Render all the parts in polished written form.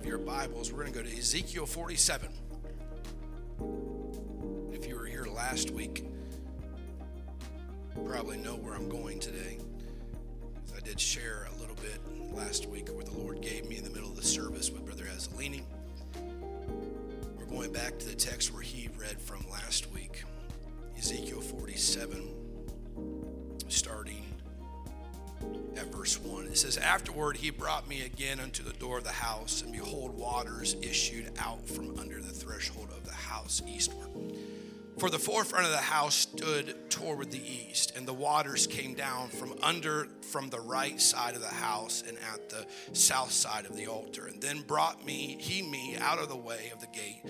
have your Bibles, we're going to go to Ezekiel 47. If you were here last week, you probably know where I'm going today. I did share a little bit last week where the Lord gave me in the middle of the service with Brother Azzalini. We're going back to the text where he read from last week, Ezekiel 47, starting at verse 1. It says, "Afterward he brought me again unto the door of the house, and behold, waters issued out from under the threshold of the house eastward. For the forefront of the house stood toward the east, and the waters came down from the right side of the house and at the south side of the altar. And then brought me out of the way of the gate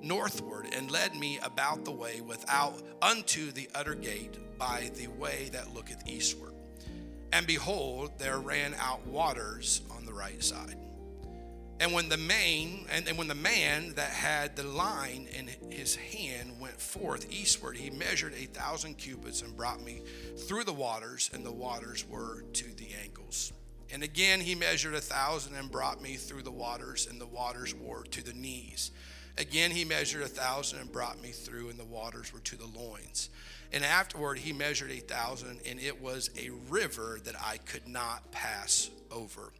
northward, and led me about the way without unto the utter gate by the way that looketh eastward. And behold, there ran out waters on the right side. And when the man that had the line in his hand went forth eastward, he measured 1,000 cubits and brought me through the waters, and the waters were to the ankles. And again he measured 1,000 and brought me through the waters, and the waters were to the knees. Again he measured 1,000 and brought me through, and the waters were to the loins. And afterward he measured 1,000, and it was a river that I could not pass over.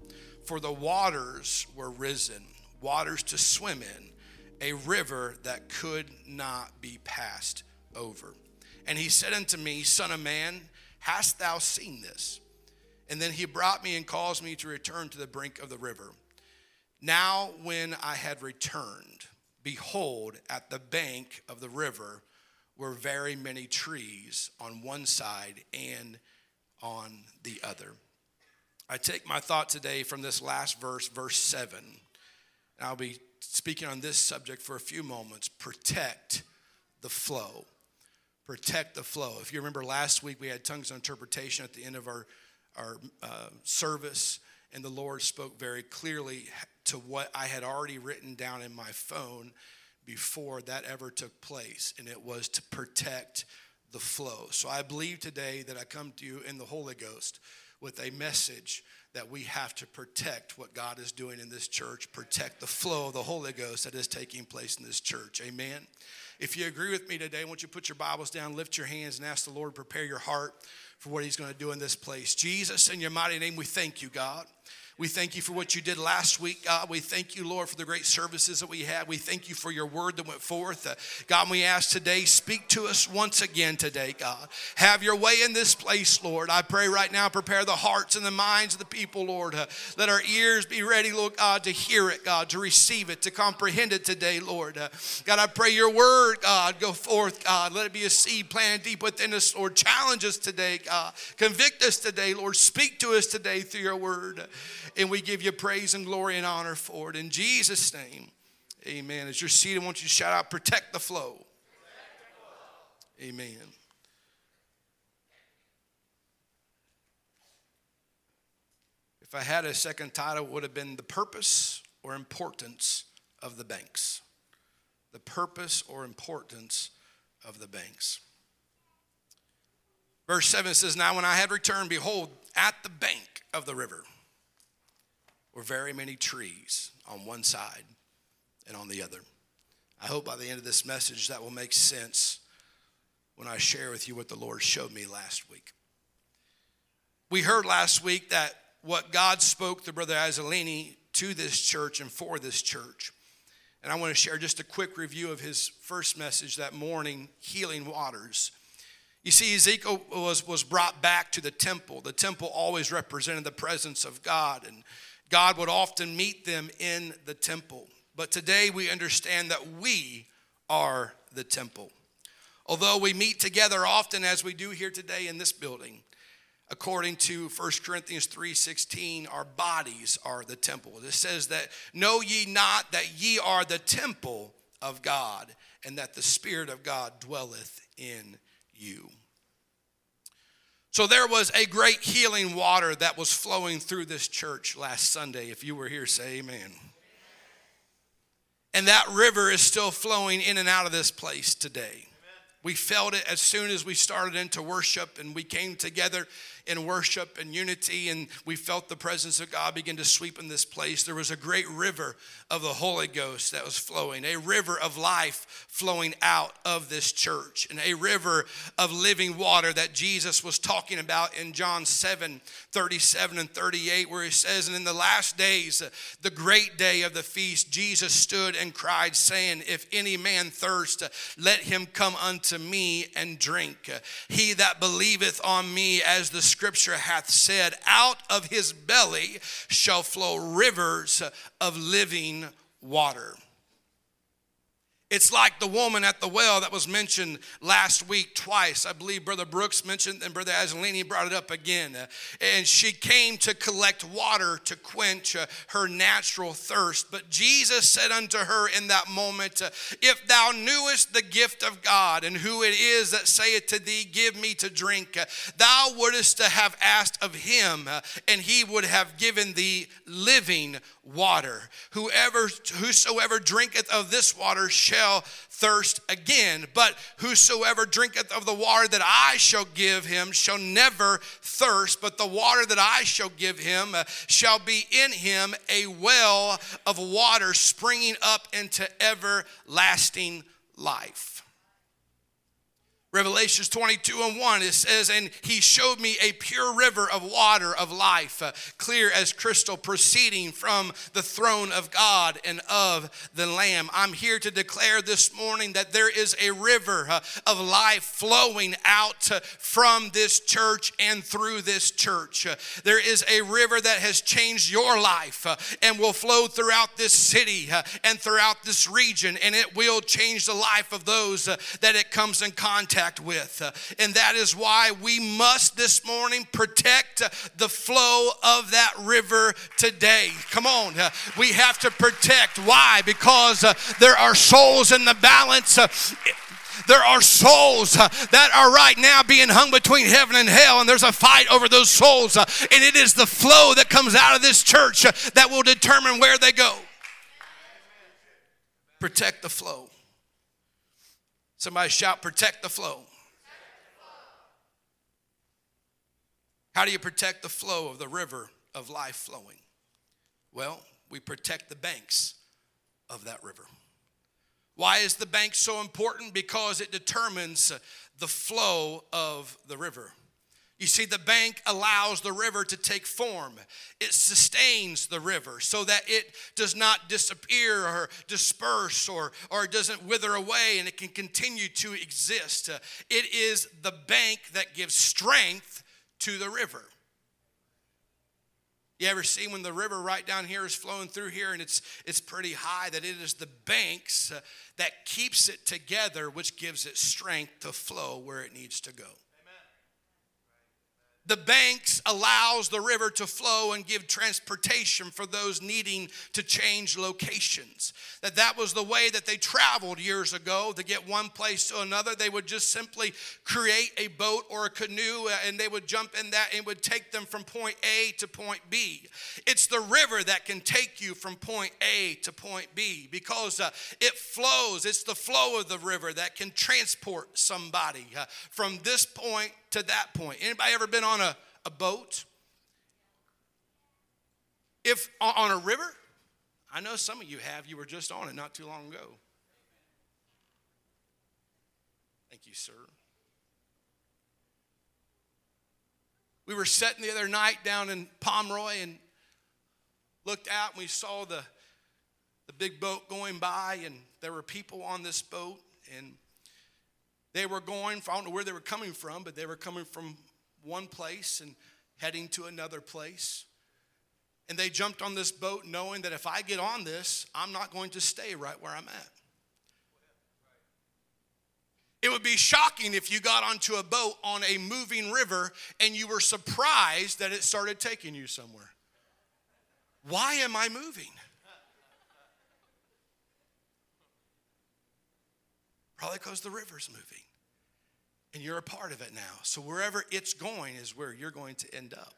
For the waters were risen, waters to swim in, a river that could not be passed over. And he said unto me, Son of man, hast thou seen this? And then he brought me and caused me to return to the brink of the river. Now when I had returned, behold, at the bank of the river were very many trees on one side and on the other." I take my thought today from this last verse, verse 7. And I'll be speaking on this subject for a few moments. Protect the flow. Protect the flow. If you remember last week, we had tongues on interpretation at the end of our service. And the Lord spoke very clearly to what I had already written down in my phone before that ever took place. And it was to protect the flow. So I believe today that I come to you in the Holy Ghost with a message that we have to protect what God is doing in this church, protect the flow of the Holy Ghost that is taking place in this church. Amen. If you agree with me today, I want you to put your Bibles down, lift your hands, and ask the Lord to prepare your heart for what he's going to do in this place. Jesus, in your mighty name, we thank you, God. We thank you for what you did last week, God. We thank you, Lord, for the great services that we had. We thank you for your word that went forth. God, we ask today, speak to us once again today, God. Have your way in this place, Lord. I pray right now, prepare the hearts and the minds of the people, Lord. Let our ears be ready, Lord God, to hear it, God, to receive it, to comprehend it today, Lord. God, I pray your word, God, go forth, God. Let it be a seed planted deep within us, Lord. Challenge us today, God. Convict us today, Lord. Speak to us today through your word. And we give you praise and glory and honor for it. In Jesus' name, amen. As you're seated, I want you to shout out, protect the flow. Protect the flow. Amen. If I had a second title, it would have been The Purpose or Importance of the Banks. The Purpose or Importance of the Banks. Verse 7 says, "Now when I had returned, behold, at the bank of the river were very many trees on one side and on the other." I hope by the end of this message that will make sense when I share with you what the Lord showed me last week. We heard last week that what God spoke to Brother Azzalini to this church and for this church. And I want to share just a quick review of his first message that morning, Healing Waters. You see, Ezekiel was brought back to the temple. The temple always represented the presence of God, and God would often meet them in the temple. But today we understand that we are the temple. Although we meet together often as we do here today in this building, according to 1 Corinthians 3:16, our bodies are the temple. It says that, "Know ye not that ye are the temple of God, and that the Spirit of God dwelleth in you." So there was a great healing water that was flowing through this church last Sunday. If you were here, say amen. Amen. And that river is still flowing in and out of this place today. Amen. We felt it as soon as we started into worship and we came together in worship and unity, and we felt the presence of God begin to sweep in this place. There was a great river of the Holy Ghost that was flowing, a river of life flowing out of this church, and a river of living water that Jesus was talking about in John 7:37 and 38, where he says, and in the last days, the great day of the feast, Jesus stood and cried, saying, if any man thirst, let him come unto me and drink. He that believeth on me, as the scripture hath said, out of his belly shall flow rivers of living water. It's like the woman at the well that was mentioned last week twice. I believe Brother Brooks mentioned and Brother Azzalini brought it up again. And she came to collect water to quench her natural thirst. But Jesus said unto her in that moment, if thou knewest the gift of God and who it is that saith to thee, give me to drink, thou wouldest to have asked of him, and he would have given thee living water. Whosoever drinketh of this water shall thirst again, but whosoever drinketh of the water that I shall give him shall never thirst, but the water that I shall give him shall be in him a well of water springing up into everlasting life. Revelations 22:1, it says, and he showed me a pure river of water of life, clear as crystal, proceeding from the throne of God and of the Lamb. I'm here to declare this morning that there is a river of life flowing out from this church and through this church. There is a river that has changed your life and will flow throughout this city and throughout this region, and it will change the life of those that it comes in contact with. And that is why we must this morning protect the flow of that river today. Come on. We have to protect. Why? Because there are souls in the balance. There are souls that are right now being hung between heaven and hell, and there's a fight over those souls. And it is the flow that comes out of this church that will determine where they go. Protect the flow. Somebody shout, protect the flow. Protect the flow. How do you protect the flow of the river of life flowing? Well, we protect the banks of that river. Why is the bank so important? Because it determines the flow of the river. You see, the bank allows the river to take form. It sustains the river so that it does not disappear or disperse or doesn't wither away, and it can continue to exist. It is the bank that gives strength to the river. You ever see when the river right down here is flowing through here and it's pretty high, that it is the banks that keeps it together, which gives it strength to flow where it needs to go. The banks allows the river to flow and give transportation for those needing to change locations. That was the way that they traveled years ago to get one place to another. They would just simply create a boat or a canoe, and they would jump in that and it would take them from point A to point B. It's the river that can take you from point A to point B because it flows. It's the flow of the river that can transport somebody from this point to that point. Anybody ever been on a boat? If on a river? I know some of you have. You were just on it not too long ago. Thank you, sir. We were sitting the other night down in Pomeroy and looked out and we saw the big boat going by, and there were people on this boat, and they were going, I don't know where they were coming from, but they were coming from one place and heading to another place. And they jumped on this boat knowing that if I get on this, I'm not going to stay right where I'm at. It would be shocking if you got onto a boat on a moving river and you were surprised that it started taking you somewhere. Why am I moving? Probably because the river's moving. And you're a part of it now. So wherever it's going is where you're going to end up.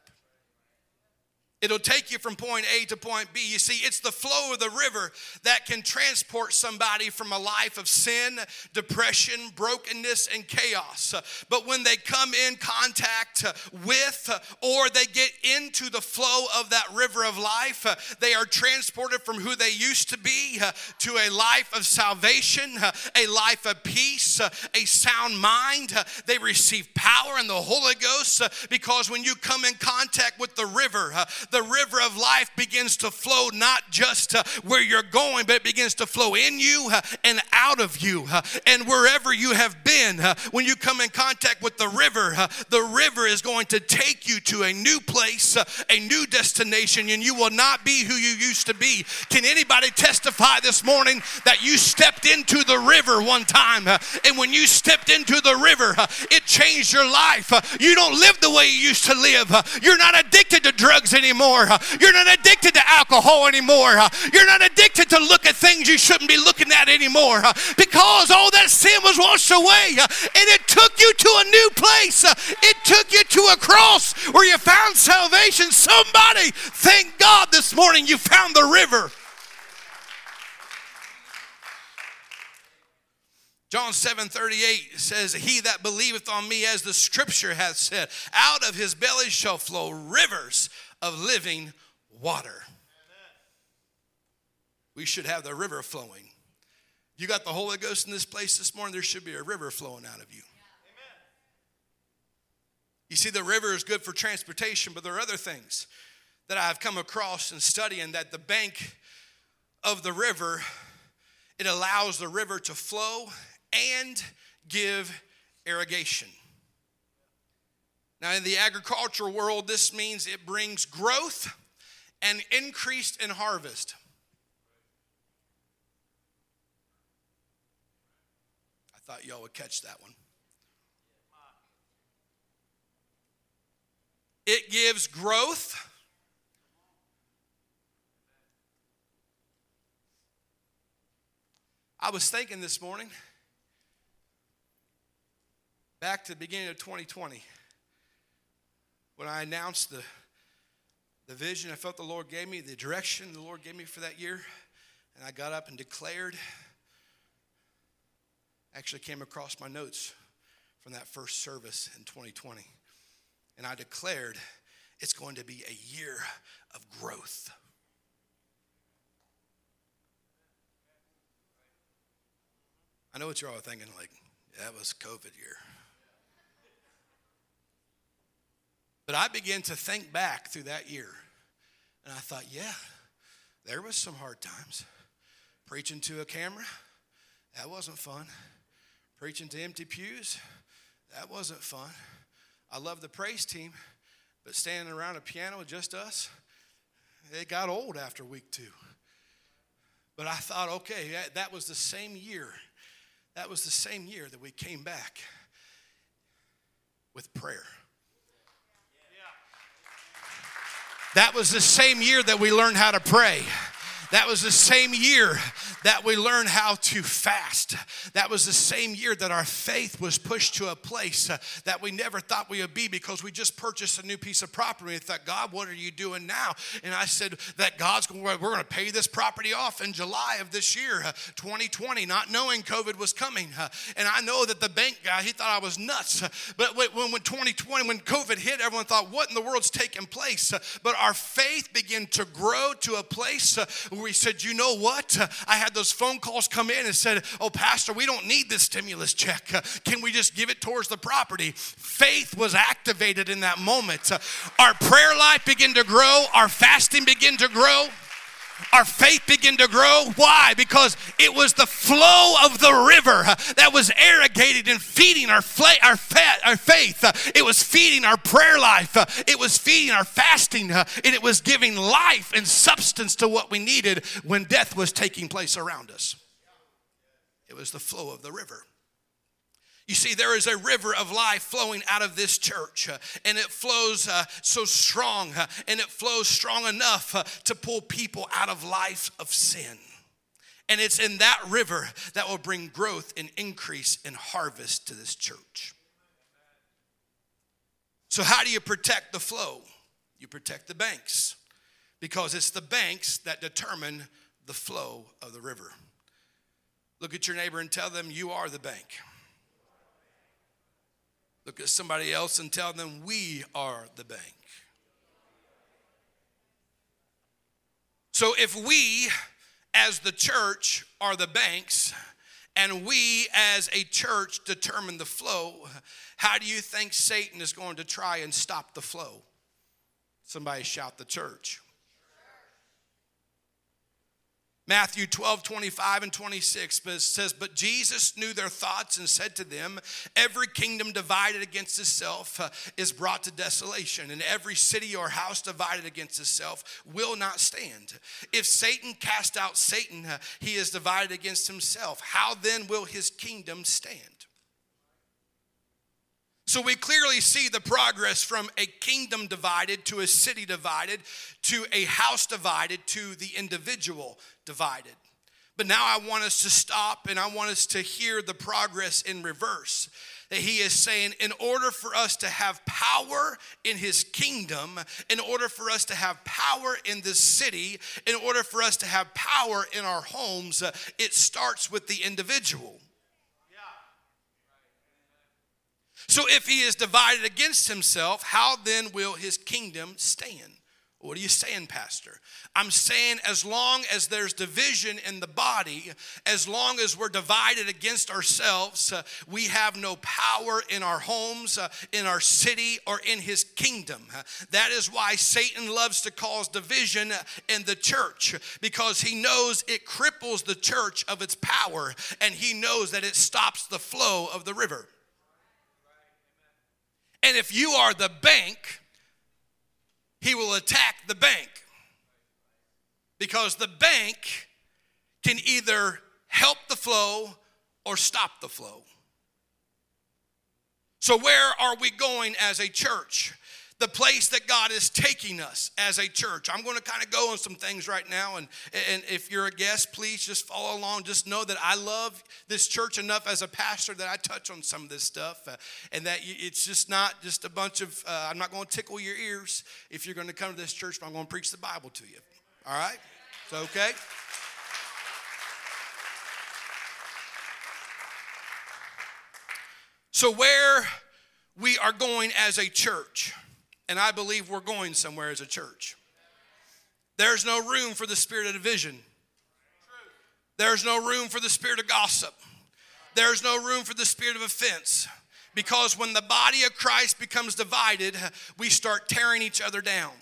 It'll take you from point A to point B. You see, it's the flow of the river that can transport somebody from a life of sin, depression, brokenness, and chaos. But when they come in contact with or they get into the flow of that river of life, they are transported from who they used to be to a life of salvation, a life of peace, a sound mind. They receive power and the Holy Ghost because when you come in contact with the river of life begins to flow not just where you're going, but it begins to flow in you and out of you and wherever you have been. When you come in contact with the river is going to take you to a new place, a new destination, and you will not be who you used to be. Can anybody testify this morning that you stepped into the river one time? And when you stepped into the river, it changed your life. You don't live the way you used to live. You're not addicted to drugs anymore. You're not addicted to alcohol anymore. You're not addicted to look at things you shouldn't be looking at anymore because all that sin was washed away and it took you to a new place. It took you to a cross where you found salvation. Somebody, thank God this morning you found the river. John 7:38 says, "He that believeth on me, as the scripture hath said, out of his belly shall flow rivers of living water." Amen. We should have the river flowing. You got the Holy Ghost in this place this morning, there should be a river flowing out of you. Amen. You see, the river is good for transportation, but there are other things that I've come across in studying that the bank of the river, it allows the river to flow and give irrigation. Now, in the agricultural world, this means it brings growth and increase in harvest. I thought y'all would catch that one. It gives growth . I was thinking this morning, back to the beginning of 2020, when I announced the vision I felt the Lord gave me, the direction the Lord gave me for that year, and I got up and declared. Actually came across my notes from that first service in 2020, and I declared it's going to be a year of growth. I know what you're all thinking, like, yeah, that was COVID year. But I began to think back through that year. And I thought, yeah, there was some hard times. Preaching to a camera, that wasn't fun. Preaching to empty pews, that wasn't fun. I love the praise team, but standing around a piano with just us, it got old after week two. But I thought, okay, that was the same year. That was the same year that we came back with prayer. That was the same year that we learned how to pray. That was the same year that we learned how to fast. That was the same year that our faith was pushed to a place that we never thought we would be because we just purchased a new piece of property. We thought, God, what are you doing now? And I said that we're going to pay this property off in July of this year, 2020, not knowing COVID was coming. And I know that the bank guy, he thought I was nuts. But when COVID hit, everyone thought, what in the world's taking place? But our faith began to grow to a place we said, you know what? I had those phone calls come in and said, oh, Pastor, we don't need this stimulus check. Can we just give it towards the property? Faith was activated in that moment. Our prayer life began to grow. Our fasting began to grow. Our faith began to grow. Why? Because it was the flow of the river that was irrigated and feeding our faith. It was feeding our prayer life. It was feeding our fasting. And it was giving life and substance to what we needed when death was taking place around us. It was the flow of the river. You see, there is a river of life flowing out of this church, and it flows so strong, and it flows strong enough to pull people out of life of sin. And it's in that river that will bring growth and increase and harvest to this church. So how do you protect the flow? You protect the banks. because it's the banks that determine the flow of the river. Look at your neighbor and tell them, you are the bank. Look at somebody else and tell them, we are the bank. So if we as the church are the banks, and we as a church determine the flow, how do you think Satan is going to try and stop the flow? Somebody shout the church. Matthew 12:25 and 26 says, but Jesus knew their thoughts and said to them, every kingdom divided against itself is brought to desolation, and every city or house divided against itself will not stand. If Satan cast out Satan, he is divided against himself. How then will his kingdom stand? So we clearly see the progress from a kingdom divided to a city divided to a house divided to the individual divided. But now I want us to stop and I want us to hear the progress in reverse. That he is saying, in order for us to have power in his kingdom, in order for us to have power in this city, in order for us to have power in our homes, it starts with the individual. So if he is divided against himself, how then will his kingdom stand? What are you saying, Pastor? I'm saying as long as there's division in the body, as long as we're divided against ourselves, we have no power in our homes, in our city, or in his kingdom. That is why Satan loves to cause division in the church, because he knows it cripples the church of its power, and he knows that it stops the flow of the river. And if you are the bank, he will attack the bank, because the bank can either help the flow or stop the flow. So where are we going as a church? The place that God is taking us as a church. I'm going to kind of go on some things right now. And if you're a guest, please just follow along. Just know that I love this church enough as a pastor that I touch on some of this stuff. And that it's just not just a bunch of, I'm not going to tickle your ears if you're going to come to this church, but I'm going to preach the Bible to you. All right? It's okay? So where we are going as a church. And I believe we're going somewhere as a church. There's no room for the spirit of division. There's no room for the spirit of gossip. There's no room for the spirit of offense. Because when the body of Christ becomes divided, we start tearing each other down.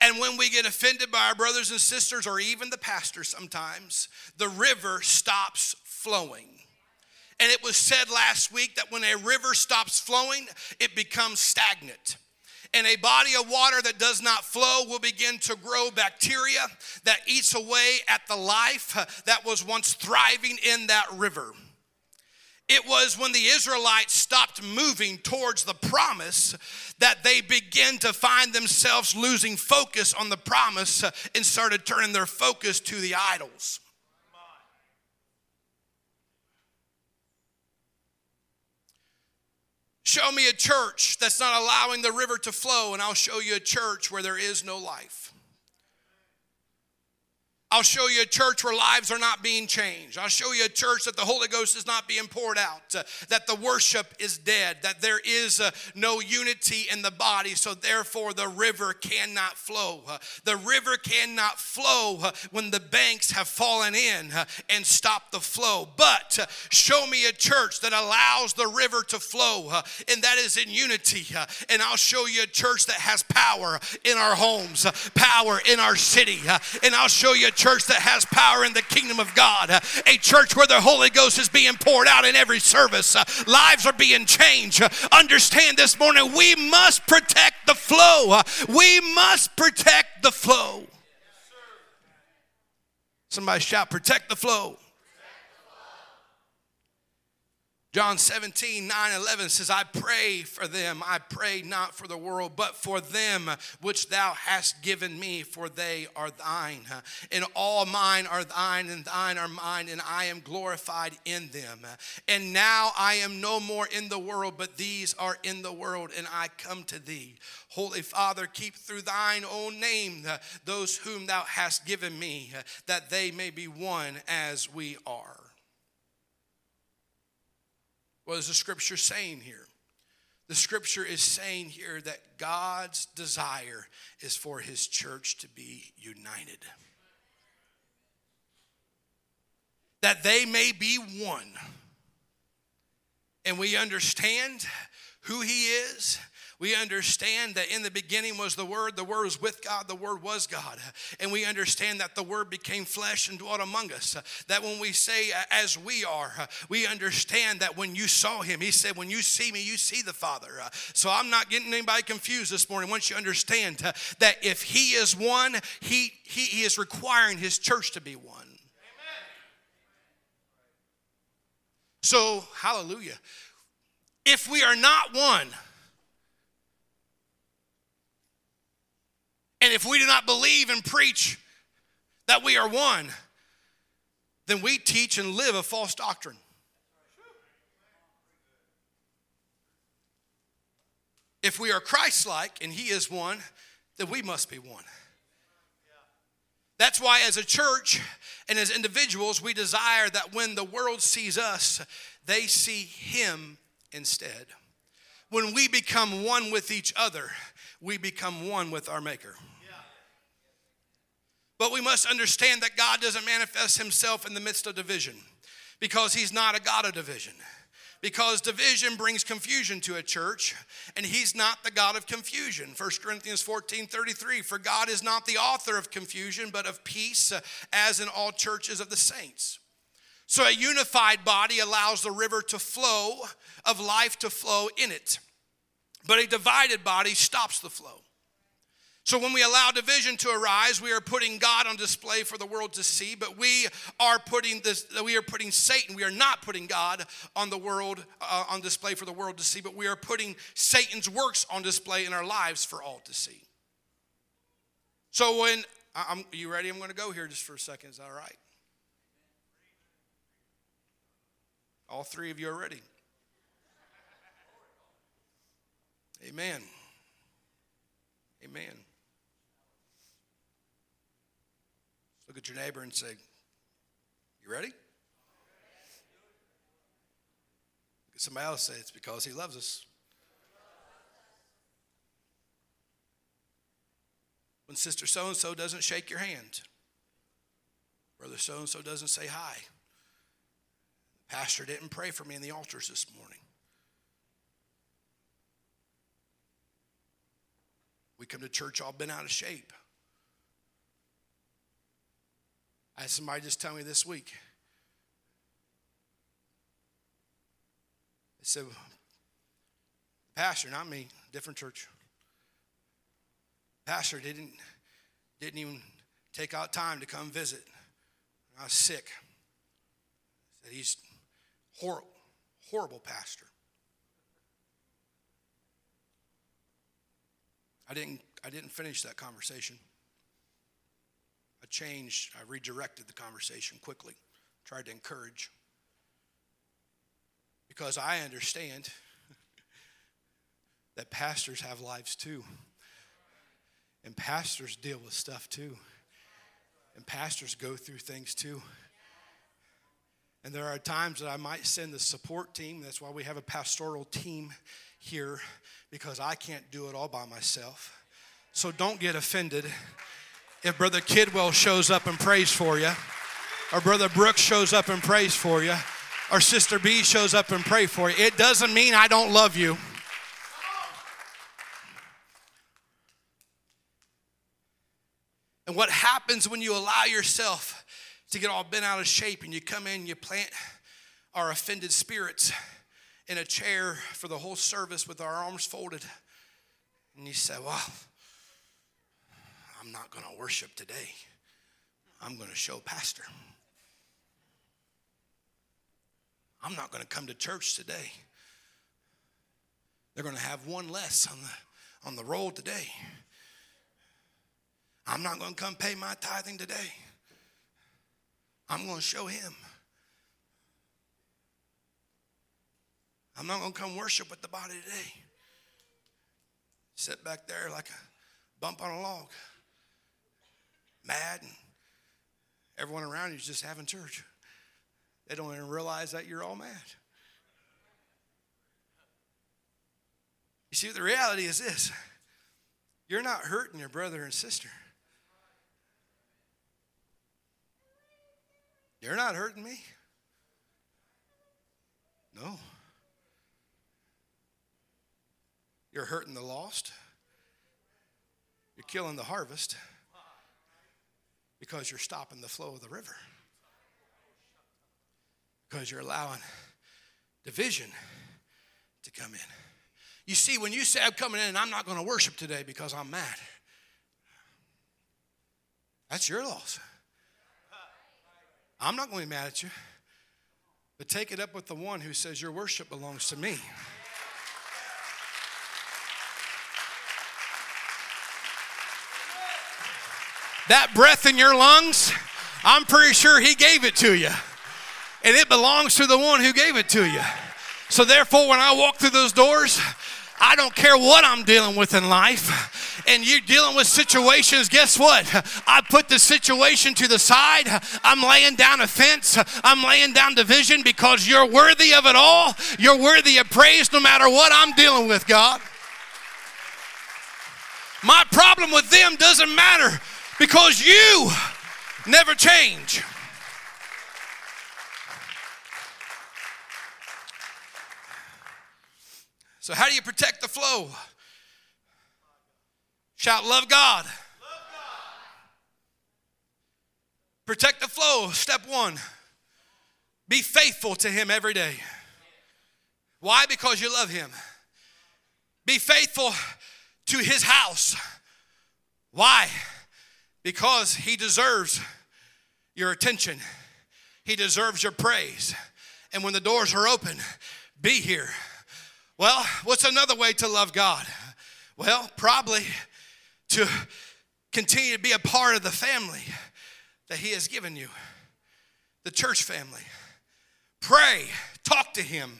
And when we get offended by our brothers and sisters, or even the pastor sometimes, the river stops flowing. And it was said last week that when a river stops flowing, it becomes stagnant. And a body of water that does not flow will begin to grow bacteria that eats away at the life that was once thriving in that river. It was when the Israelites stopped moving towards the promise that they began to find themselves losing focus on the promise and started turning their focus to the idols. Show me a church that's not allowing the river to flow, and I'll show you a church where there is no life. I'll show you a church where lives are not being changed. I'll show you a church that the Holy Ghost is not being poured out, that the worship is dead, that there is no unity in the body, so therefore the river cannot flow. The river cannot flow when the banks have fallen in and stopped the flow. But show me a church that allows the river to flow, and that is in unity, and I'll show you a church that has power in our homes, power in our city, and I'll show you a church that has power in the kingdom of God, a church where the Holy Ghost is being poured out in every service, lives are being changed. Understand this morning, we must protect the flow. We must protect the flow. Yes, somebody shout, protect the flow. John 17:9-11 says, I pray for them. I pray not for the world, but for them which thou hast given me, for they are thine. And all mine are thine, and thine are mine, and I am glorified in them. And now I am no more in the world, but these are in the world, and I come to thee. Holy Father, keep through thine own name those whom thou hast given me, that they may be one as we are. What is the scripture saying here? The scripture is saying here that God's desire is for his church to be united. That they may be one. And we understand who he is. We understand that in the beginning was the Word was with God, the Word was God. And we understand that the Word became flesh and dwelt among us. That when we say, as we are, we understand that when you saw him, he said, when you see me, you see the Father. So I'm not getting anybody confused this morning. Once you understand that if he is one, he is requiring his church to be one. Amen. So, hallelujah. If we are not one, and if we do not believe and preach that we are one, then we teach and live a false doctrine. If we are Christ-like and he is one, then we must be one. That's why as a church and as individuals, we desire that when the world sees us, they see him instead. When we become one with each other, we become one with our Maker. But we must understand that God doesn't manifest himself in the midst of division, because he's not a God of division. Because division brings confusion to a church, and he's not the God of confusion. 1 Corinthians 14:33, for God is not the author of confusion, but of peace, as in all churches of the saints. So a unified body allows the river to flow, of life to flow in it. But a divided body stops the flow. So when we allow division to arise, we are putting God on display for the world to see, but we are putting Satan, we are not putting God on the world on display for the world to see, but we are putting Satan's works on display in our lives for all to see. So when you ready? I'm going to go here just for a second. Is that all right? All three of you are ready. Amen. Amen. Look at your neighbor and say, you ready? Look at somebody else and say, it's because he loves us. When sister so-and-so doesn't shake your hand, brother so-and-so doesn't say hi, pastor didn't pray for me in the altars this morning. We come to church all bent out of shape. I had somebody just tell me this week. They said, pastor, not me, different church. Pastor didn't even take out time to come visit. I was sick. I said, he's horrible, horrible pastor. I didn't finish that conversation. I redirected the conversation quickly, tried to encourage. Because I understand that pastors have lives too. And pastors deal with stuff too. And pastors go through things too. And there are times that I might send the support team. That's why we have a pastoral team here, because I can't do it all by myself. So don't get offended if Brother Kidwell shows up and prays for you, or Brother Brooks shows up and prays for you, or Sister B shows up and prays for you. It doesn't mean I don't love you. And what happens when you allow yourself to get all bent out of shape and you come in, you plant our offended spirits in a chair for the whole service with our arms folded. And you say, well, I'm not going to worship today. I'm going to show pastor. I'm not going to come to church today. They're going to have one less on the roll today. I'm not going to come pay my tithing today. I'm going to show him. I'm not going to come worship with the body today. Sit back there like a bump on a log. Mad, and everyone around you is just having church. They don't even realize that you're all mad. You see, the reality is this. You're not hurting your brother and sister. You're not hurting me. No. You're hurting the lost. You're killing the harvest because you're stopping the flow of the river. Because you're allowing division to come in. You see, when you say, I'm coming in and I'm not going to worship today because I'm mad, that's your loss. I'm not going to be mad at you, but take it up with the one who says your worship belongs to me. That breath in your lungs, I'm pretty sure he gave it to you. And it belongs to the one who gave it to you. So therefore, when I walk through those doors, I don't care what I'm dealing with in life. And you're dealing with situations, guess what? I put the situation to the side. I'm laying down offense. I'm laying down division because you're worthy of it all. You're worthy of praise no matter what I'm dealing with, God. My problem with them doesn't matter because you never change. So how do you protect the flow? Shout, love God. Love God. Protect the flow. Step one, be faithful to him every day. Why? Because you love him. Be faithful to his house. Why? Because he deserves your attention. He deserves your praise. And when the doors are open, be here. Well, what's another way to love God? Well, probably to continue to be a part of the family that he has given you, the church family. Pray, talk to him,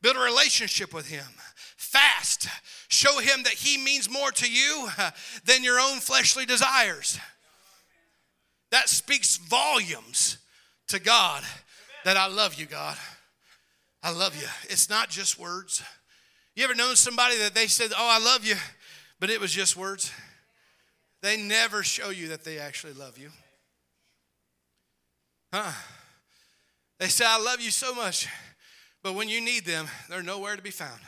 build a relationship with him, fast, show him that he means more to you than your own fleshly desires. That speaks volumes to God that I love you, God. I love you. It's not just words. You ever known somebody that they said, oh, I love you, but it was just words? They never show you that they actually love you. Huh? They say, I love you so much, but when you need them, they're nowhere to be found.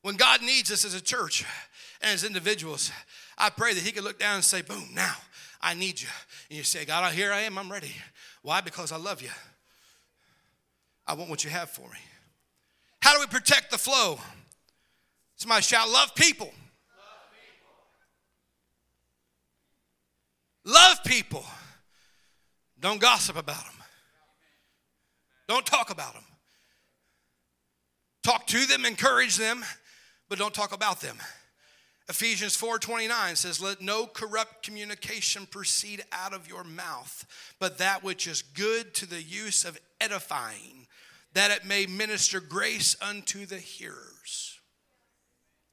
When God needs us as a church and as individuals, I pray that he could look down and say, boom, now I need you. And you say, God, here I am, I'm ready. Why? Because I love you. I want what you have for me. How do we protect the flow? Somebody shout, love people. Love people. Love people. Don't gossip about them. Don't talk about them. Talk to them, encourage them, but don't talk about them. Ephesians 4:29 says, let no corrupt communication proceed out of your mouth, but that which is good to the use of edifying, that it may minister grace unto the hearers.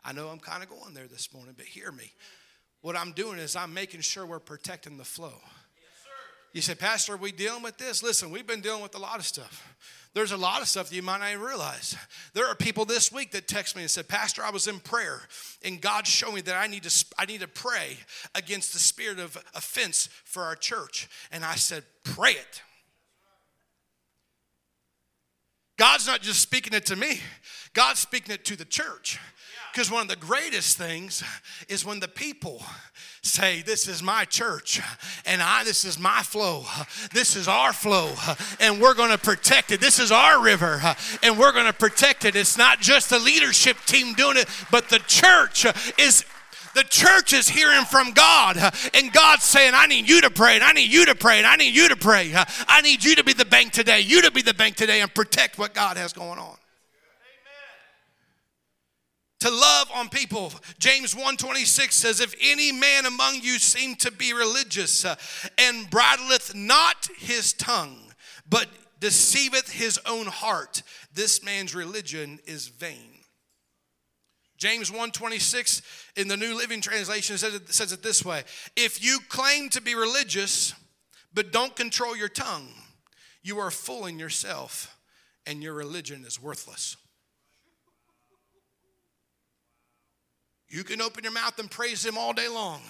I know I'm kind of going there this morning, but hear me. What I'm doing is I'm making sure we're protecting the flow. You say, Pastor, are we dealing with this? Listen, we've been dealing with a lot of stuff. There's a lot of stuff that you might not even realize. There are people this week that text me and said, Pastor, I was in prayer, and God showed me that I need to pray against the spirit of offense for our church. And I said, pray it. God's not just speaking it to me. God's speaking it to the church. Because one of the greatest things is when the people say, this is my church, and this is my flow. This is our flow, and we're going to protect it. This is our river, and we're going to protect it. It's not just the leadership team doing it, but the church is The church is hearing from God, and God's saying, I need you to pray, and I need you to pray, and I need you to pray. I need you to be the bank today. You to be the bank today and protect what God has going on. Amen. To love on people. James 1:26 says, if any man among you seem to be religious and bridleth not his tongue, but deceiveth his own heart, this man's religion is vain. James 1:26 in the New Living Translation says it this way. If you claim to be religious but don't control your tongue, you are fooling yourself and your religion is worthless. You can open your mouth and praise him all day long,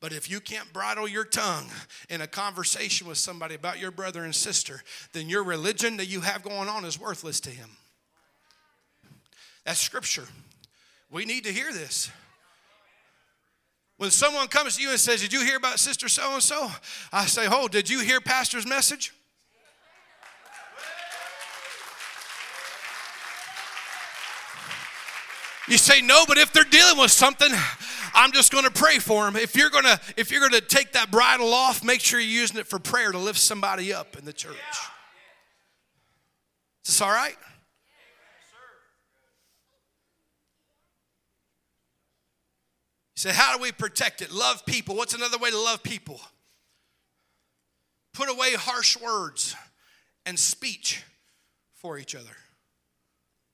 but if you can't bridle your tongue in a conversation with somebody about your brother and sister, then your religion that you have going on is worthless to him. That's scripture. We need to hear this. When someone comes to you and says, did you hear about sister so-and-so? I say, oh, did you hear pastor's message? You say, no, but if they're dealing with something, I'm just going to pray for them. If you're going to take that bridle off, make sure you're using it for prayer to lift somebody up in the church. Is this all right? You say, how do we protect it? Love people. What's another way to love people? Put away harsh words and speech for each other.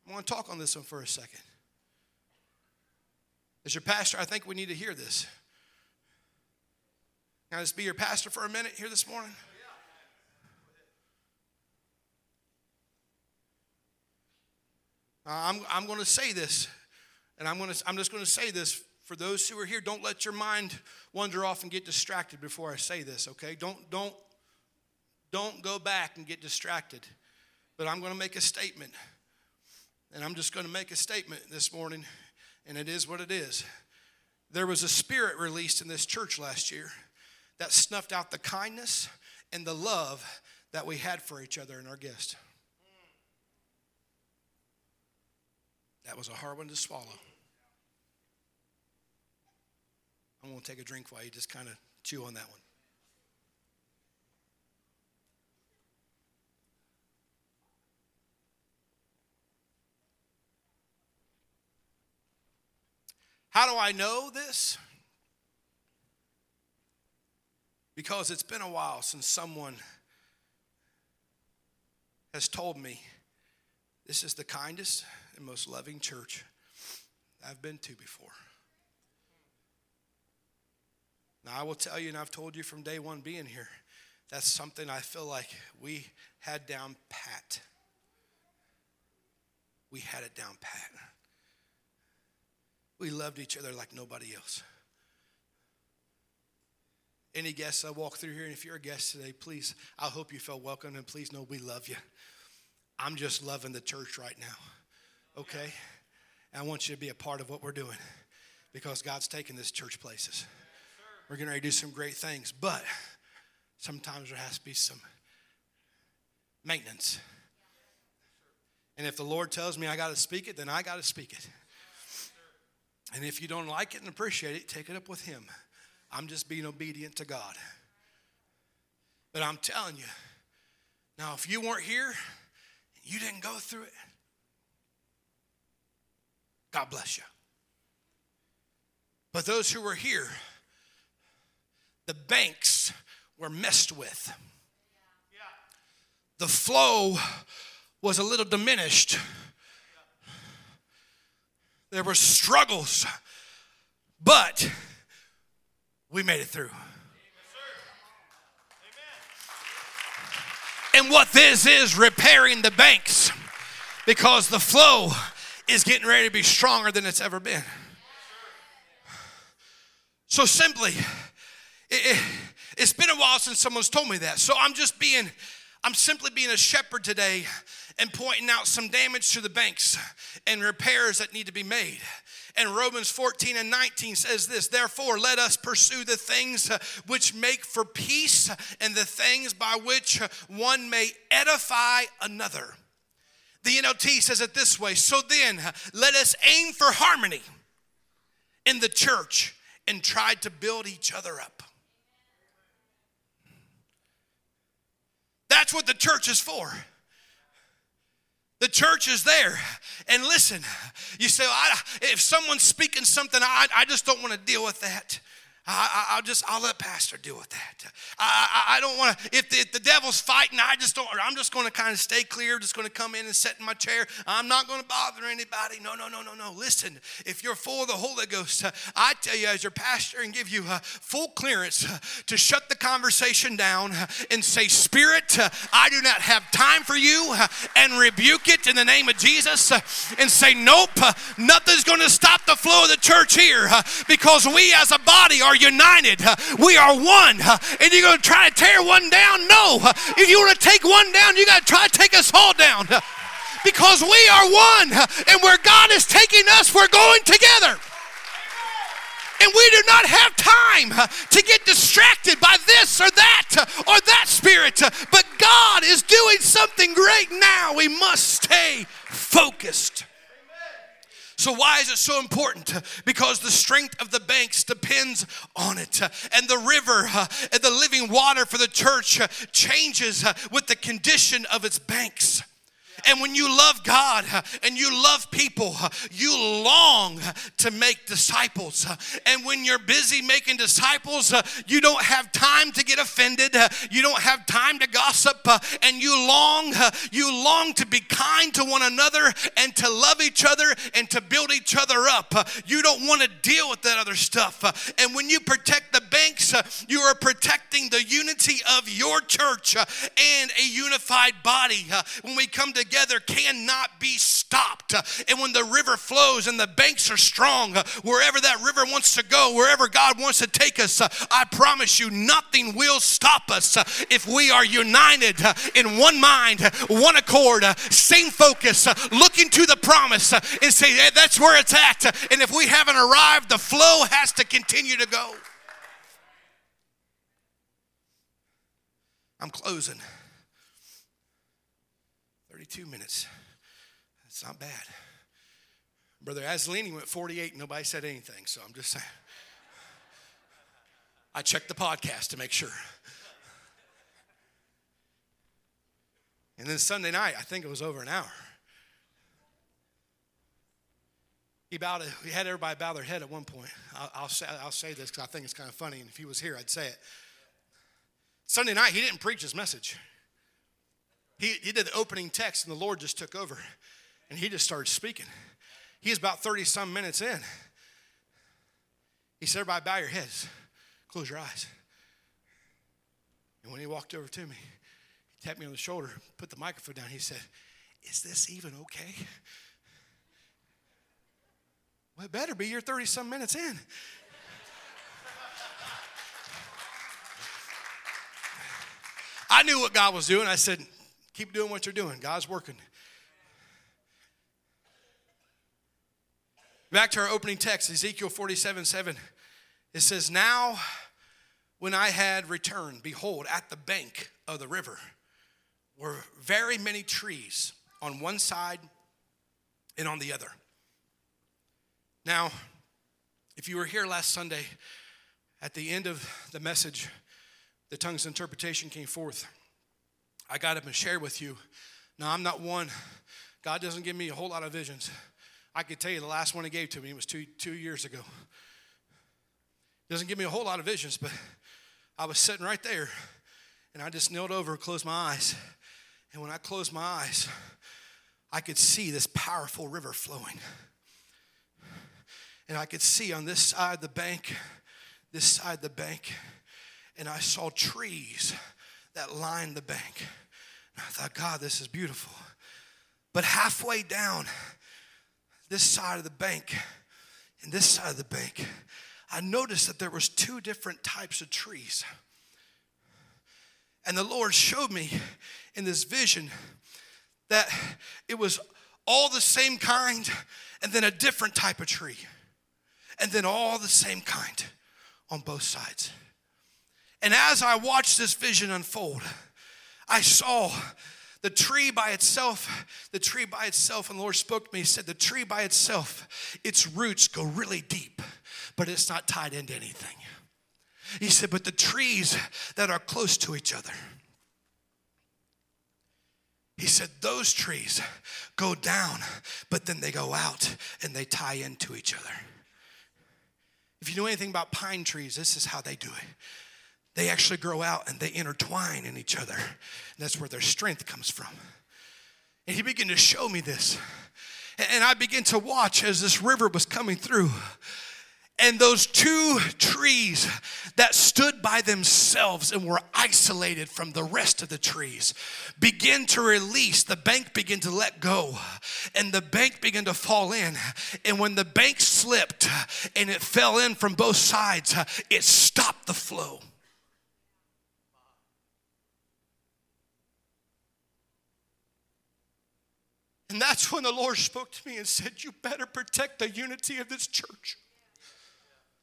I want to talk on this one for a second. As your pastor, I think we need to hear this. Can I just be your pastor for a minute here this morning? I'm going to say this, and I'm just going to say this for those who are here. Don't let your mind wander off and get distracted before I say this. Okay? Don't go back and get distracted. But I'm going to make a statement, and I'm just going to make a statement this morning. And it is what it is. There was a spirit released in this church last year that snuffed out the kindness and the love that we had for each other and our guest. That was a hard one to swallow. I'm going to take a drink while you just kind of chew on that one. How do I know this? Because it's been a while since someone has told me this is the kindest and most loving church I've been to before. Now, I will tell you, and I've told you from day one being here, that's something I feel like we had down pat. We had it down pat. We loved each other like nobody else. Any guests I walk through here, and if you're a guest today, please, I hope you felt welcome, and please know we love you. I'm just loving the church right now, okay? And I want you to be a part of what we're doing because God's taking this church places. We're getting ready to do some great things, but sometimes there has to be some maintenance. And if the Lord tells me I got to speak it, then I got to speak it. And if you don't like it and appreciate it, take it up with him. I'm just being obedient to God. But I'm telling you, now if you weren't here, and you didn't go through it, God bless you. But those who were here, the banks were messed with. The flow was a little diminished. There were struggles, but we made it through. Amen. And what this is repairing the banks, because the flow is getting ready to be stronger than it's ever been. So simply, it's been a while since someone's told me that. So I'm simply being a shepherd today and pointing out some damage to the banks and repairs that need to be made. And Romans 14:19 says this, therefore let us pursue the things which make for peace and the things by which one may edify another. The NLT says it this way, so then let us aim for harmony in the church and tried to build each other up. That's what the church is for. The church is there. And listen, you say, well, if someone's speaking something, I just don't want to deal with that. I'll let pastor deal with that. I don't want to, if the devil's fighting, I'm just going to kind of stay clear, just going to come in and sit in my chair. I'm not going to bother anybody. No. Listen, if you're full of the Holy Ghost, I tell you as your pastor and give you full clearance to shut the conversation down and say, Spirit, I do not have time for you, and rebuke it in the name of Jesus, and say, nope, nothing's going to stop the flow of the church here, because we as a body are united. We are one. And you're going to try to tear one down? No. If you want to take one down, you got to try to take us all down. Because we are one. And where God is taking us, we're going together. And we do not have time to get distracted by this or that spirit. But God is doing something great now. We must stay focused. So why is it so important? Because the strength of the banks depends on it. And the river, and the living water for the church changes with the condition of its banks. And when you love God and you love people, you long to make disciples. And when you're busy making disciples, you don't have time to get offended. You don't have time to gossip. And you long to be kind to one another and to love each other and to build each other up. You don't want to deal with that other stuff. And when you protect the banks, you are protecting the unity of your church and a unified body. When we come together, cannot be stopped. And when the river flows and the banks are strong, wherever that river wants to go, wherever God wants to take us, I promise you nothing will stop us if we are united in one mind, one accord, same focus, looking to the promise and say, hey, that's where it's at. And if we haven't arrived, the flow has to continue to go. I'm closing. 32 minutes. That's not bad. Brother Azzalini went 48 and nobody said anything, so I'm just saying. I checked the podcast to make sure. And then Sunday night, I think it was over an hour. He had everybody bow their head at one point. I'll say this because I think it's kind of funny, and if he was here, I'd say it. Sunday night, he didn't preach his message. He did the opening text, and the Lord just took over, and he just started speaking. He's about 30-some minutes in. He said, everybody bow your heads, close your eyes. And when he walked over to me, he tapped me on the shoulder, put the microphone down. He said, is this even okay? Well, it better be. You're 30-some minutes in. I knew what God was doing. I said, keep doing what you're doing. God's working. Back to our opening text, Ezekiel 47:7. It says, now when I had returned, behold, at the bank of the river were very many trees on one side and on the other. Now, if you were here last Sunday, at the end of the message, the tongues interpretation came forth. I got up and shared with you. Now, I'm not one. God doesn't give me a whole lot of visions. I could tell you the last one he gave to me was two years ago. Doesn't give me a whole lot of visions, but I was sitting right there, and I just knelt over and closed my eyes. And when I closed my eyes, I could see this powerful river flowing. And I could see on this side of the bank, and I saw trees that lined the bank. And I thought, God, this is beautiful. But halfway down this side of the bank, I noticed that there was two different types of trees. And the Lord showed me in this vision that it was all the same kind and then a different type of tree. And then all the same kind on both sides. And as I watched this vision unfold, I saw the tree by itself, and the Lord spoke to me. He said, the tree by itself, its roots go really deep. but it's not tied into anything. He said, but the trees that are close to each other, he said, those trees go down, but then they go out and they tie into each other. If you know anything about pine trees, this is how they do it. They actually grow out and they intertwine in each other. And that's where their strength comes from. And he began to show me this. And I began to watch as this river was coming through. And those two trees that stood by themselves and were isolated from the rest of the trees began to release. The bank began to let go, and the bank began to fall in. And when the bank slipped and it fell in from both sides, it stopped the flow. And that's when the Lord spoke to me and said, you better protect the unity of this church.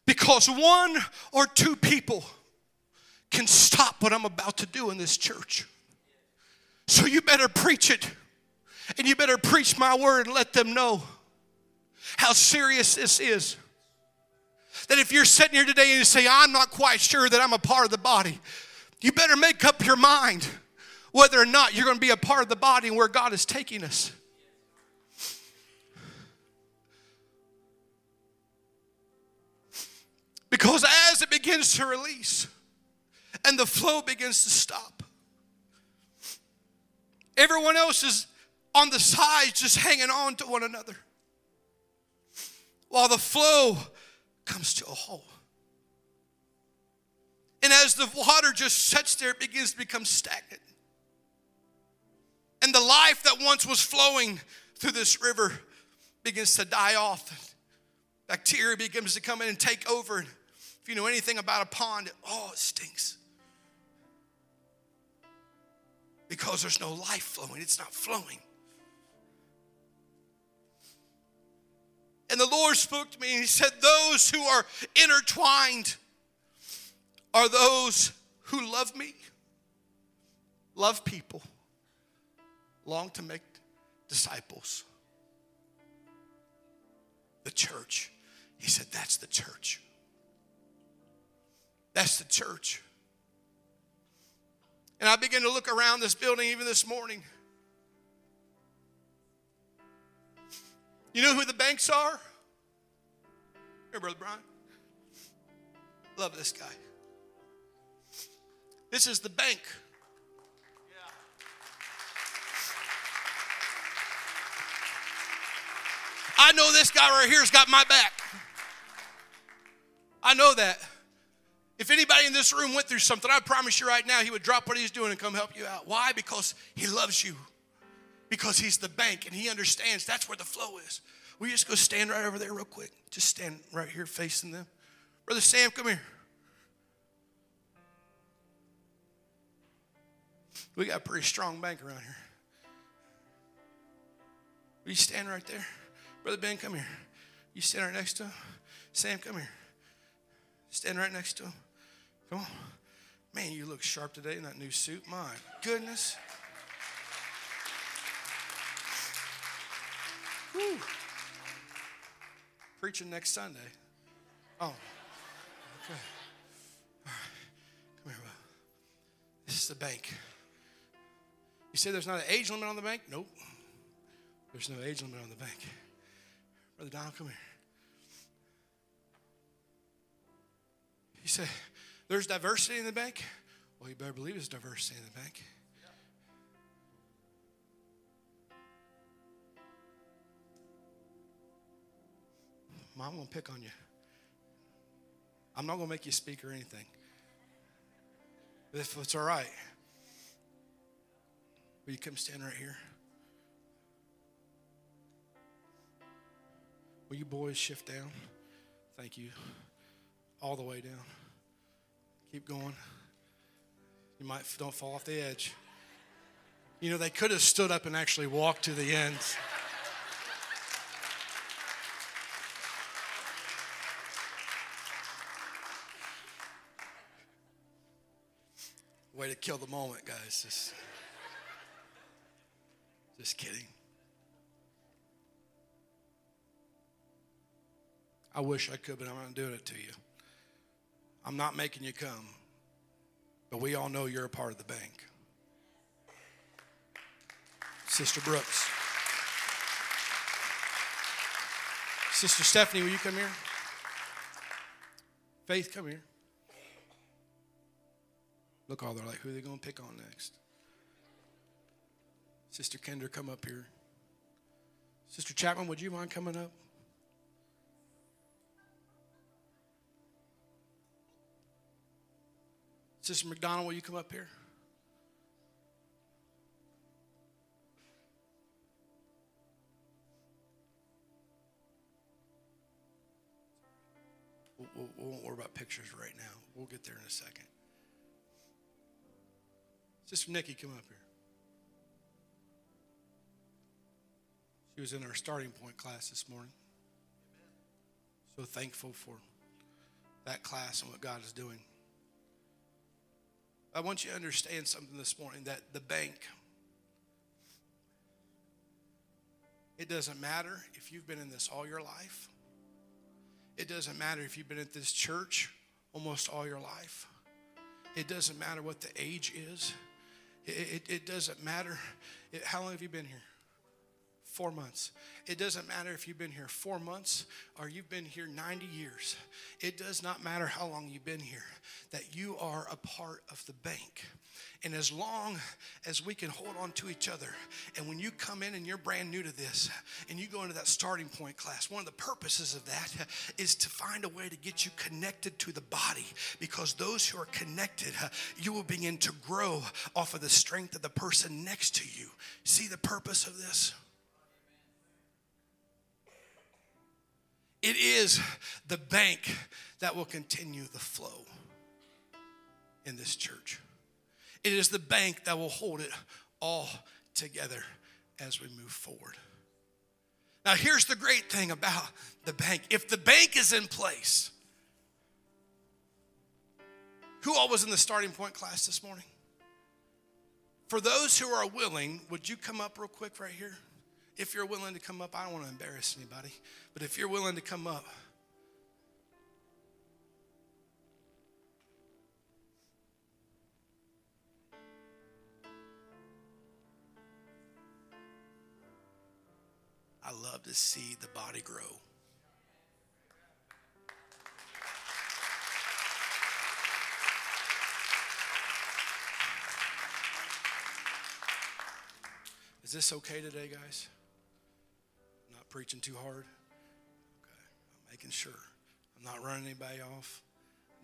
Because one or two people can stop what I'm about to do in this church. So you better preach it. And you better preach my word and let them know how serious this is. That if you're sitting here today and you say, I'm not quite sure that I'm a part of the body, you better make up your mind whether or not you're going to be a part of the body and where God is taking us. Because as it begins to release and the flow begins to stop, everyone else is on the sides just hanging on to one another while the flow comes to a halt. And as the water just sets there, it begins to become stagnant. And the life that once was flowing through this river begins to die off. Bacteria begins to come in and take over. If you know anything about a pond, it stinks. Because there's no life flowing. It's not flowing. And the Lord spoke to me and he said, those who are intertwined are those who love me, love people, long to make disciples. The church. He said, that's the church. That's the church. And I began to look around this building even this morning. You know who the banks are? Here, Brother Brian. Love this guy. This is the bank. Yeah. I know this guy right here has got my back. I know that. If anybody in this room went through something, I promise you right now, he would drop what he's doing and come help you out. Why? Because he loves you. Because he's the bank and he understands that's where the flow is. Will you just go stand right over there real quick? Just stand right here facing them. Brother Sam, come here. We got a pretty strong bank around here. Will you stand right there? Brother Ben, come here. You stand right next to him. Sam, come here. Stand right next to him. Come on. Man, you look sharp today in that new suit. My goodness. Woo. Preaching next Sunday. Oh. Okay. All right. Come here, bro. This is the bank. You say there's not an age limit on the bank? Nope. There's no age limit on the bank. Brother Donald, come here. He said, there's diversity in the bank? Well, you better believe there's diversity in the bank. Yeah. Mom won't pick on you. I'm not going to make you speak or anything. If it's all right, will you come stand right here? Will you boys shift down? Thank you. All the way down. Keep going. You might don't fall off the edge. You know, they could have stood up and actually walked to the end. Way to kill the moment, guys. Just kidding. I wish I could, but I'm not doing it to you. I'm not making you come, but we all know you're a part of the bank. Sister Brooks. Sister Stephanie, will you come here? Faith, come here. Look, all they're like, who are they going to pick on next? Sister Kendra, come up here. Sister Chapman, would you mind coming up? Sister McDonald, will you come up here? We won't worry about pictures right now. We'll get there in a second. Sister Nikki, come up here. She was in our starting point class this morning. So thankful for that class and what God is doing. I want you to understand something this morning, that the bank, it doesn't matter if you've been in this all your life. It doesn't matter if you've been at this church almost all your life. It doesn't matter what the age is. It doesn't matter. How long have you been here? 4 months. It doesn't matter if you've been here 4 months or you've been here 90 years. It does not matter how long you've been here, that you are a part of the bank. And as long as we can hold on to each other, and when you come in and you're brand new to this, and you go into that starting point class, one of the purposes of that is to find a way to get you connected to the body, because those who are connected, you will begin to grow off of the strength of the person next to you. See the purpose of this? It is the bank that will continue the flow in this church. It is the bank that will hold it all together as we move forward. Now, here's the great thing about the bank. If the bank is in place, who all was in the starting point class this morning? For those who are willing, would you come up real quick right here? If you're willing to come up, I don't want to embarrass anybody, but if you're willing to come up. I love to see the body grow. Is this okay today, guys? Preaching too hard? Okay, I'm making sure. I'm not running anybody off.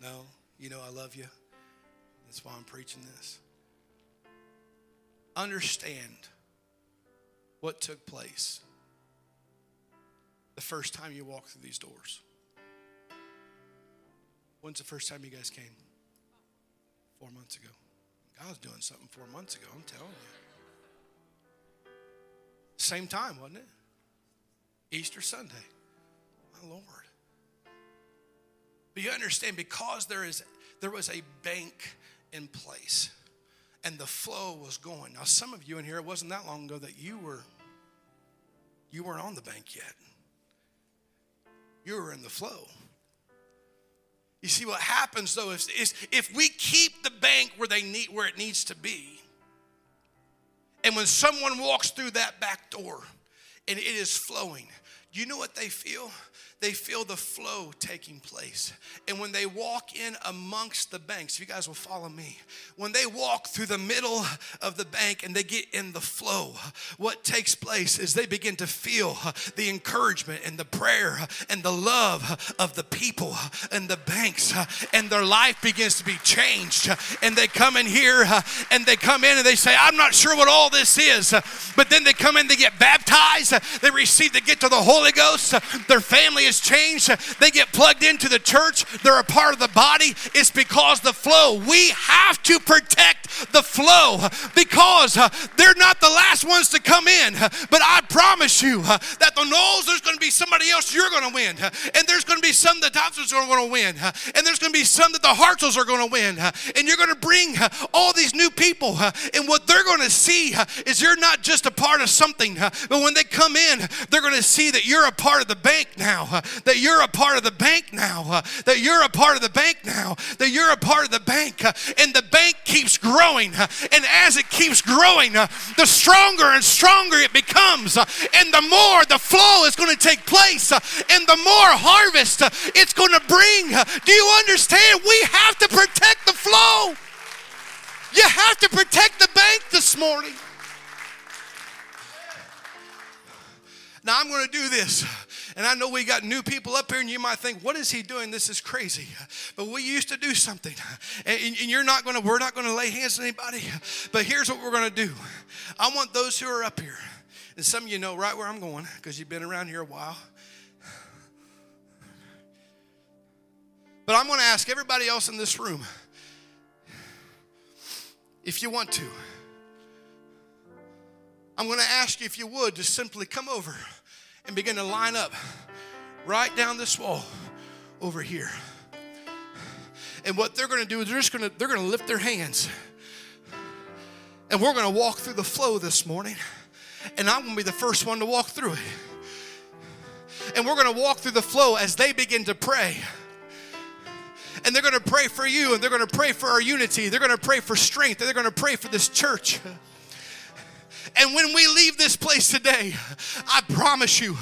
No, you know I love you. That's why I'm preaching this. Understand what took place the first time you walked through these doors. When's the first time you guys came? 4 months ago. God's doing something 4 months ago, I'm telling you. Same time, wasn't it? Easter Sunday, my Lord. But you understand, because there was a bank in place and the flow was going. Now, some of you in here, it wasn't that long ago that you weren't on the bank yet. You were in the flow. You see what happens though is if we keep the bank where it needs to be, and when someone walks through that back door, and it is flowing. Do you know what they feel? They feel the flow taking place. And when they walk in amongst the banks, you guys will follow me. When they walk through the middle of the bank and they get in the flow, what takes place is they begin to feel the encouragement and the prayer and the love of the people and the banks, and their life begins to be changed. And they come in here and they come in and they say, I'm not sure what all this is. But then they come in, they get baptized, they receive the gift of the Holy Ghost, their family is changed, they get plugged into the church, they're a part of the body. It's because the flow. We have to protect the flow, because they're not the last ones to come in, but I promise you that the Knowles, there's going to be somebody else you're going to win, and there's going to be some that the Thompsons are going to win, and there's going to be some that the Hartzels are going to win, and you're going to bring all these new people, and what they're going to see is you're not just a part of something, but when they come in, they're going to see that you're a part of the bank now. that you're a part of the bank now, that you're a part of the bank now, that you're a part of the bank. And the bank keeps growing. And as it keeps growing, the stronger and stronger it becomes. And the more the flow is going to take place. And the more harvest it's going to bring. Do you understand? We have to protect the flow. You have to protect the bank this morning. Now I'm going to do this. And I know we got new people up here, and you might think, what is he doing? This is crazy. But we used to do something. And we're not going to lay hands on anybody. But here's what we're going to do. I want those who are up here, and some of you know right where I'm going because you've been around here a while. But I'm going to ask everybody else in this room, if you want to, I'm going to ask you if you would just simply come over and begin to line up right down this wall over here. And what they're going to do is they're going to lift their hands. And we're going to walk through the flow this morning. And I'm going to be the first one to walk through it. And we're going to walk through the flow as they begin to pray. And they're going to pray for you, and they're going to pray for our unity. They're going to pray for strength, and they're going to pray for this church. And when we leave this place today, I promise you,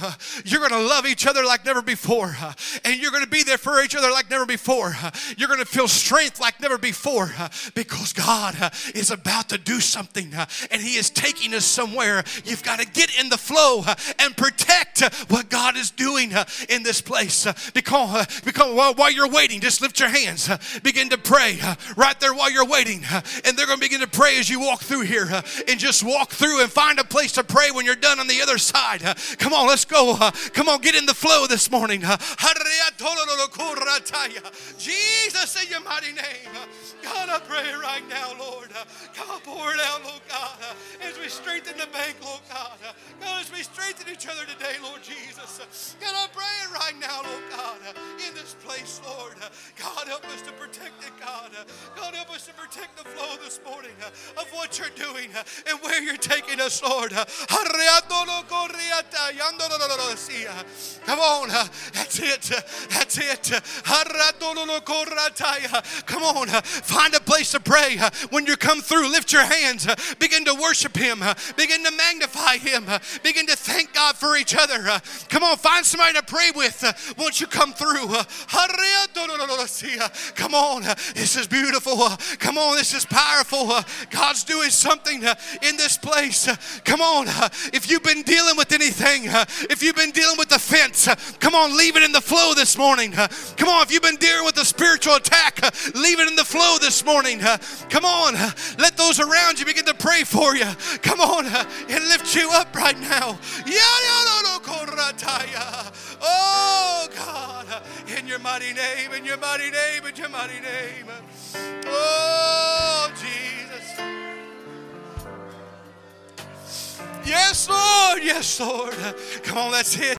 you're going to love each other like never before. And you're going to be there for each other like never before. You're going to feel strength like never before. Because God is about to do something. And He is taking us somewhere. You've got to get in the flow and protect what God is doing in this place. Because while you're waiting, just lift your hands. Begin to pray right there while you're waiting. And they're going to begin to pray as you walk through here. And just walk through and find a place to pray when you're done on the other side. Come on, let's go. Come on, get in the flow this morning. Jesus, in your mighty name. God, I pray right now, Lord. God, pour it out, Lord God, as we strengthen the bank, Lord God. God, as we strengthen each other today, Lord Jesus. God, I pray it right now, Lord God, in this place, Lord. God, help us to protect it, God. God, help us to protect the flow this morning of what you're doing and where you're taking us, Lord. Come on. That's it. That's it. Come on. Find a place to pray. When you come through, lift your hands. Begin to worship Him. Begin to magnify Him. Begin to thank God for each other. Come on. Find somebody to pray with once you come through. Come on. This is beautiful. Come on. This is powerful. God's doing something in this place. Come on. If you've been dealing with anything, if you've been dealing with the fence, come on, leave it in the flow this morning. Come on, if you've been dealing with a spiritual attack, leave it in the flow this morning. Come on, let those around you begin to pray for you. Come on, and lift you up right now. Oh God, in your mighty name, in your mighty name, in your mighty name. Oh Jesus. Yes, Lord. Yes, Lord. Come on, that's it.